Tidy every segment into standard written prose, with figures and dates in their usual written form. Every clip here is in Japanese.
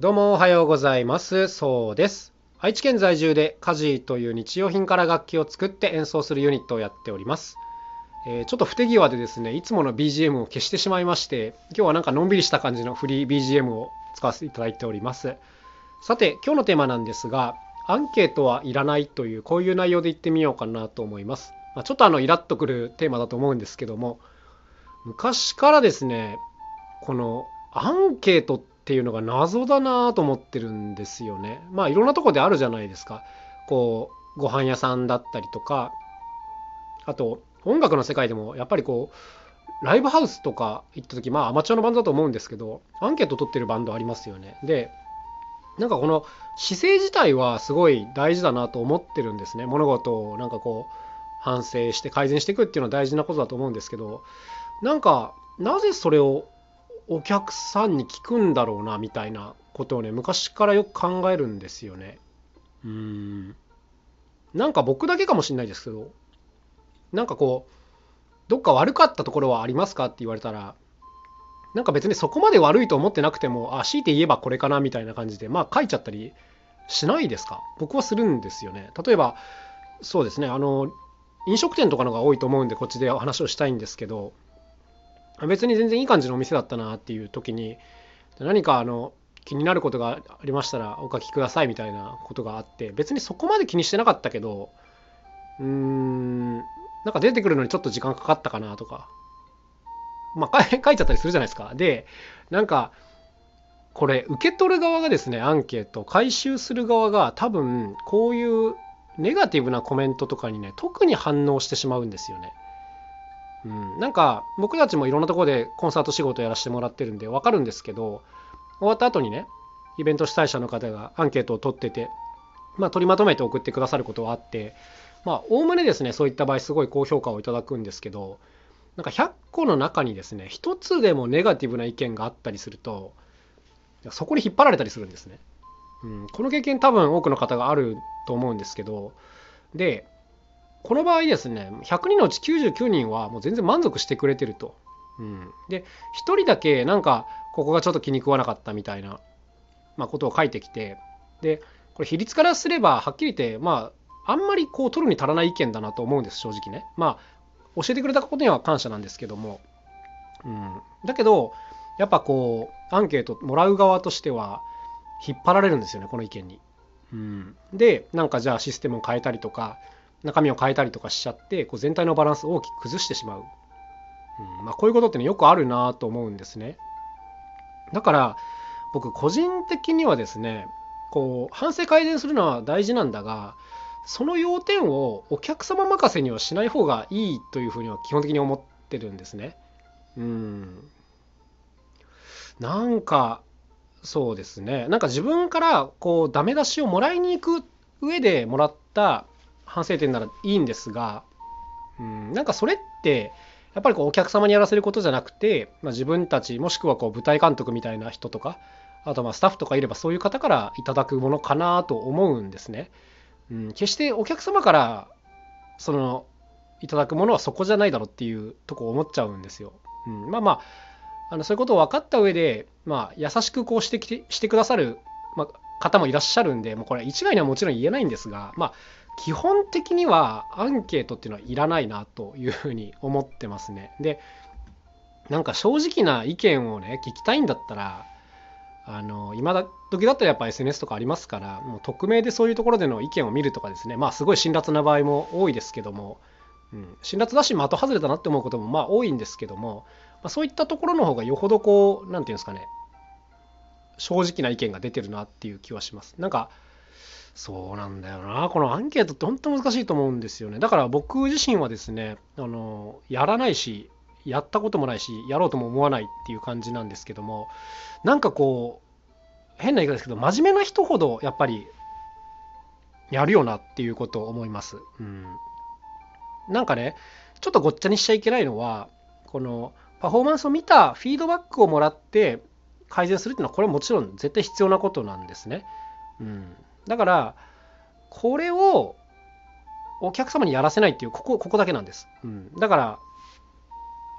どうもおはようございます。そうです。愛知県在住でカジーという日用品から楽器を作って演奏するユニットをやっております。ちょっと不手際でですね、いつもの BGM を消してしまいまして、今日はなんかのんびりした感じのフリー BGM を使わせていただいております。さて今日のテーマなんですが、アンケートはいらないというこういう内容で言ってみようかなと思います。ちょっとイラッとくるテーマだと思うんですけども、昔からですね、このアンケートっていうのが謎だなと思ってるんですよね。いろんなとこであるじゃないですか。ご飯屋さんだったりとか、あと音楽の世界でもやっぱりライブハウスとか行った時、アマチュアのバンドだと思うんですけど、アンケート取ってるバンドありますよね。でなんかこの姿勢自体はすごい大事だなと思ってるんですね。物事を反省して改善していくっていうのは大事なことだと思うんですけど、なぜそれをお客さんに聞くんだろうなみたいなことをね、昔からよく考えるんですよね。僕だけかもしれないですけど、どっか悪かったところはありますかって言われたら、別にそこまで悪いと思ってなくても、強いて言えばこれかなみたいな感じで書いちゃったりしないですか。僕はするんですよね。例えばそうですね、飲食店とかのが多いと思うんでこっちでお話をしたいんですけど、別に全然いい感じのお店だったなっていう時に、何か気になることがありましたらお書きくださいみたいなことがあって、別にそこまで気にしてなかったけど、出てくるのにちょっと時間かかったかなとか、書いちゃったりするじゃないですか。でこれ受け取る側がですね、アンケート回収する側が多分こういうネガティブなコメントとかにね、特に反応してしまうんですよね。僕たちもいろんなところでコンサート仕事やらせてもらってるんで分かるんですけど、終わった後にね、イベント主催者の方がアンケートを取ってて、取りまとめて送ってくださることはあって、おおむねですねそういった場合すごい高評価をいただくんですけど、100個の中にですね1つでもネガティブな意見があったりすると、そこに引っ張られたりするんですね。この経験多分多くの方があると思うんですけど、でこの場合ですね、100人のうち99人はもう全然満足してくれてると。で1人だけここがちょっと気に食わなかったみたいな、ことを書いてきて、でこれ比率からすればはっきり言って、あんまり取るに足らない意見だなと思うんです、正直ね。教えてくれたことには感謝なんですけども、だけどやっぱアンケートもらう側としては引っ張られるんですよね、この意見に。でじゃあシステムを変えたりとか中身を変えたりとかしちゃって、全体のバランスを大きく崩してしまう。こういうことってね、よくあるなと思うんですね。だから僕個人的にはですね、反省改善するのは大事なんだが、その要点をお客様任せにはしない方がいいというふうには基本的に思ってるんですね。そうですね、自分からダメ出しをもらいに行く上でもらった反省点ならいいんですが、それってやっぱりお客様にやらせることじゃなくて、自分たちもしくは舞台監督みたいな人とか、あとスタッフとかいればそういう方からいただくものかなと思うんですね。決してお客様からいただくものはそこじゃないだろうっていうとこ思っちゃうんですよ。そういうことを分かった上で、優しくしてくださる、方もいらっしゃるんで、これ一概にはもちろん言えないんですが、基本的にはアンケートっていうのはいらないなというふうに思ってますね。で正直な意見をね聞きたいんだったら、今時だったらやっぱ SNS とかありますから、もう匿名でそういうところでの意見を見るとかですね、すごい辛辣な場合も多いですけども、辛辣だし的外れだなって思うことも多いんですけども、そういったところの方がよほどなんていうんですかね、正直な意見が出てるなっていう気はします。そうなんだよな、このアンケートって本当難しいと思うんですよね。だから僕自身はですね、やらないしやったこともないしやろうとも思わないっていう感じなんですけども、変な言い方ですけど、真面目な人ほどやっぱりやるよなっていうことを思います。ちょっとごっちゃにしちゃいけないのは、このパフォーマンスを見たフィードバックをもらって改善するっていうのは、これはもちろん絶対必要なことなんですね。だからこれをお客様にやらせないっていう、ここだけなんです。だから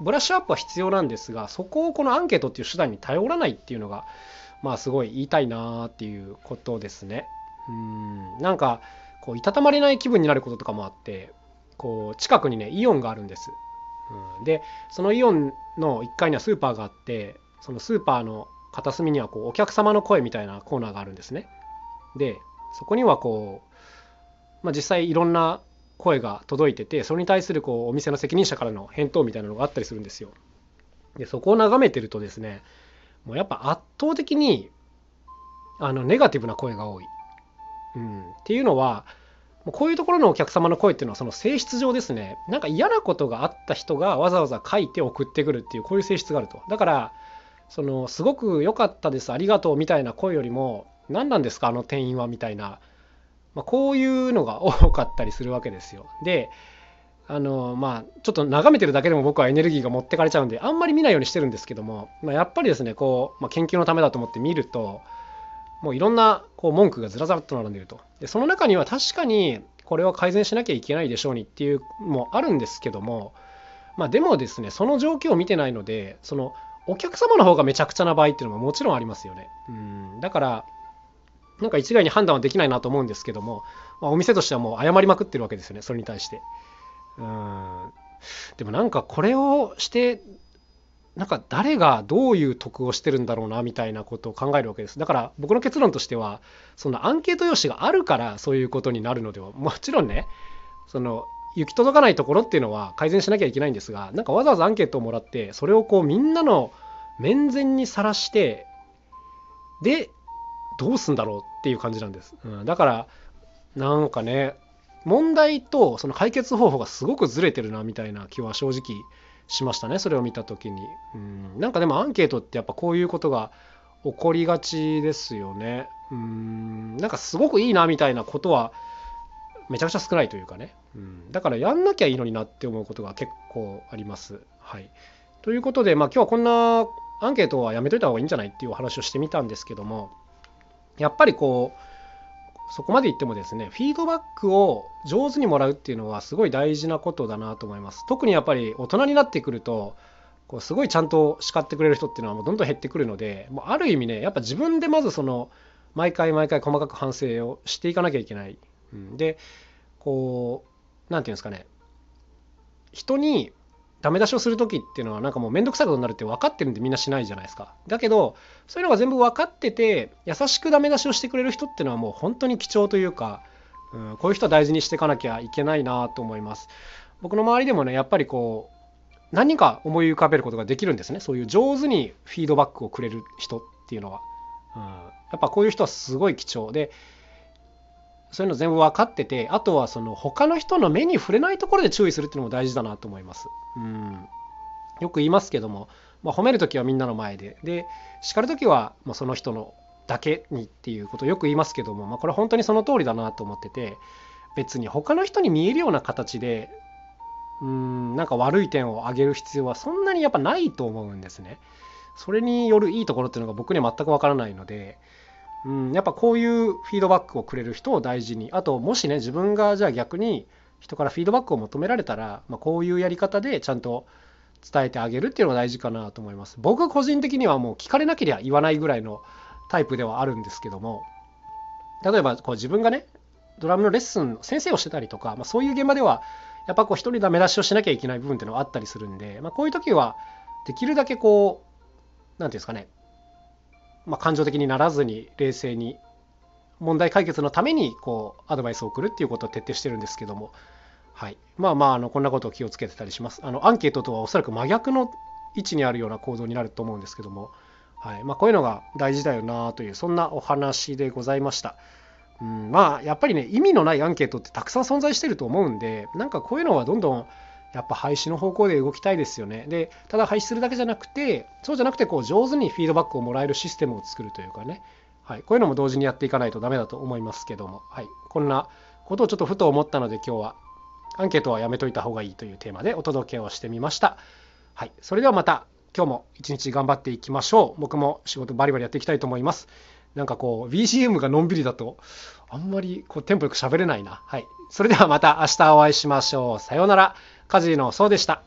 ブラッシュアップは必要なんですが、そこをこのアンケートっていう手段に頼らないっていうのがまあすごい言いたいなーっていうことですね。なんかこういたたまれない気分になることとかもあって、こう近くにねイオンがあるんです。でそのイオンの1階にはスーパーがあって、そのスーパーの片隅にはこうお客様の声みたいなコーナーがあるんですね。でそこにはこう、実際いろんな声が届いてて、それに対するこうお店の責任者からの返答みたいなのがあったりするんですよ。でそこを眺めてるとですね、もうやっぱ圧倒的にネガティブな声が多い。っていうのはこういうところのお客様の声っていうのはその性質上ですね、なんか嫌なことがあった人がわざわざ書いて送ってくるっていう、こういう性質があると。だからそのすごく良かったです、ありがとうみたいな声よりも、何なんですかあの店員はみたいな、こういうのが多かったりするわけですよ。でちょっと眺めてるだけでも僕はエネルギーが持ってかれちゃうんで、あんまり見ないようにしてるんですけども、やっぱりですねこう、研究のためだと思って見ると、もういろんなこう文句がずらずらっと並んでいると。でその中には確かにこれは改善しなきゃいけないでしょうにっていうもあるんですけども、でもですねその状況を見てないので、そのお客様の方がめちゃくちゃな場合っていうのももちろんありますよね。だからなんか一概に判断はできないなと思うんですけども、お店としてはもう謝りまくってるわけですよね、それに対して。でもなんかこれをしてなんか誰がどういう得をしてるんだろうなみたいなことを考えるわけです。だから僕の結論としては、そのアンケート用紙があるからそういうことになるのでは、もちろんねその行き届かないところっていうのは改善しなきゃいけないんですが、なんかわざわざアンケートをもらってそれをこうみんなの面前にさらして、でどうすんだろうっていう感じなんです。だからなんかね問題とその解決方法がすごくずれてるなみたいな気は正直しましたね、それを見た時に。なんかでもアンケートってやっぱこういうことが起こりがちですよね。なんかすごくいいなみたいなことはめちゃくちゃ少ないというかね。だからやんなきゃいいのになって思うことが結構あります。はい。ということで、今日はこんなアンケートはやめといた方がいいんじゃないっていうお話をしてみたんですけども、やっぱりこうそこまで言ってもですね、フィードバックを上手にもらうっていうのはすごい大事なことだなと思います。特にやっぱり大人になってくると、こうすごいちゃんと叱ってくれる人っていうのはもうどんどん減ってくるので、もうある意味ねやっぱ自分でまずその毎回細かく反省をしていかなきゃいけない、でこうなんていうんですかね、人にダメ出しをする時っていうのはなんかもうめんどくさいことになるって分かってるんでみんなしないじゃないですか。だけどそういうのが全部分かってて優しくダメ出しをしてくれる人っていうのはもう本当に貴重というか、こういう人は大事にしていかなきゃいけないなと思います。僕の周りでもねやっぱりこう何人か思い浮かべることができるんですね、そういう上手にフィードバックをくれる人っていうのは。やっぱこういう人はすごい貴重で、そういうの全部分かってて、あとはその他の人の目に触れないところで注意するっていうのも大事だなと思います。よく言いますけども、褒めるときはみんなの前で、で叱るときはもうその人のだけにっていうことをよく言いますけども、これ本当にその通りだなと思ってて、別に他の人に見えるような形でなんか悪い点を挙げる必要はそんなにやっぱないと思うんですね。それによるいいところっていうのが僕には全く分からないので、やっぱこういうフィードバックをくれる人を大事に。あともしね自分がじゃあ逆に人からフィードバックを求められたら、こういうやり方でちゃんと伝えてあげるっていうのが大事かなと思います。僕個人的にはもう聞かれなければ言わないぐらいのタイプではあるんですけども、例えばこう自分がねドラムのレッスン先生をしてたりとか、そういう現場ではやっぱこう一人ダメ出しをしなきゃいけない部分っていうのがあったりするんで、こういう時はできるだけこうなんていうんですかね、感情的にならずに冷静に問題解決のためにこうアドバイスを送るっていうことを徹底してるんですけども、はい、こんなことを気をつけてたりします。アンケートとはおそらく真逆の位置にあるような行動になると思うんですけども、はい、こういうのが大事だよなという、そんなお話でございました。やっぱりね意味のないアンケートってたくさん存在してると思うんで、なんかこういうのはどんどんやっぱ廃止の方向で動きたいですよね。でただ廃止するだけじゃなくて、そうじゃなくてこう上手にフィードバックをもらえるシステムを作るというかね、はい、こういうのも同時にやっていかないとダメだと思いますけども、はい、こんなことをちょっとふと思ったので今日はアンケートはやめといた方がいいというテーマでお届けをしてみました。はい、それではまた今日も一日頑張っていきましょう。僕も仕事バリバリやっていきたいと思います。なんかこう BGM がのんびりだとあんまりこうテンポよく喋れないな。はい、それではまた明日お会いしましょう。さようなら。カジーのそうでした。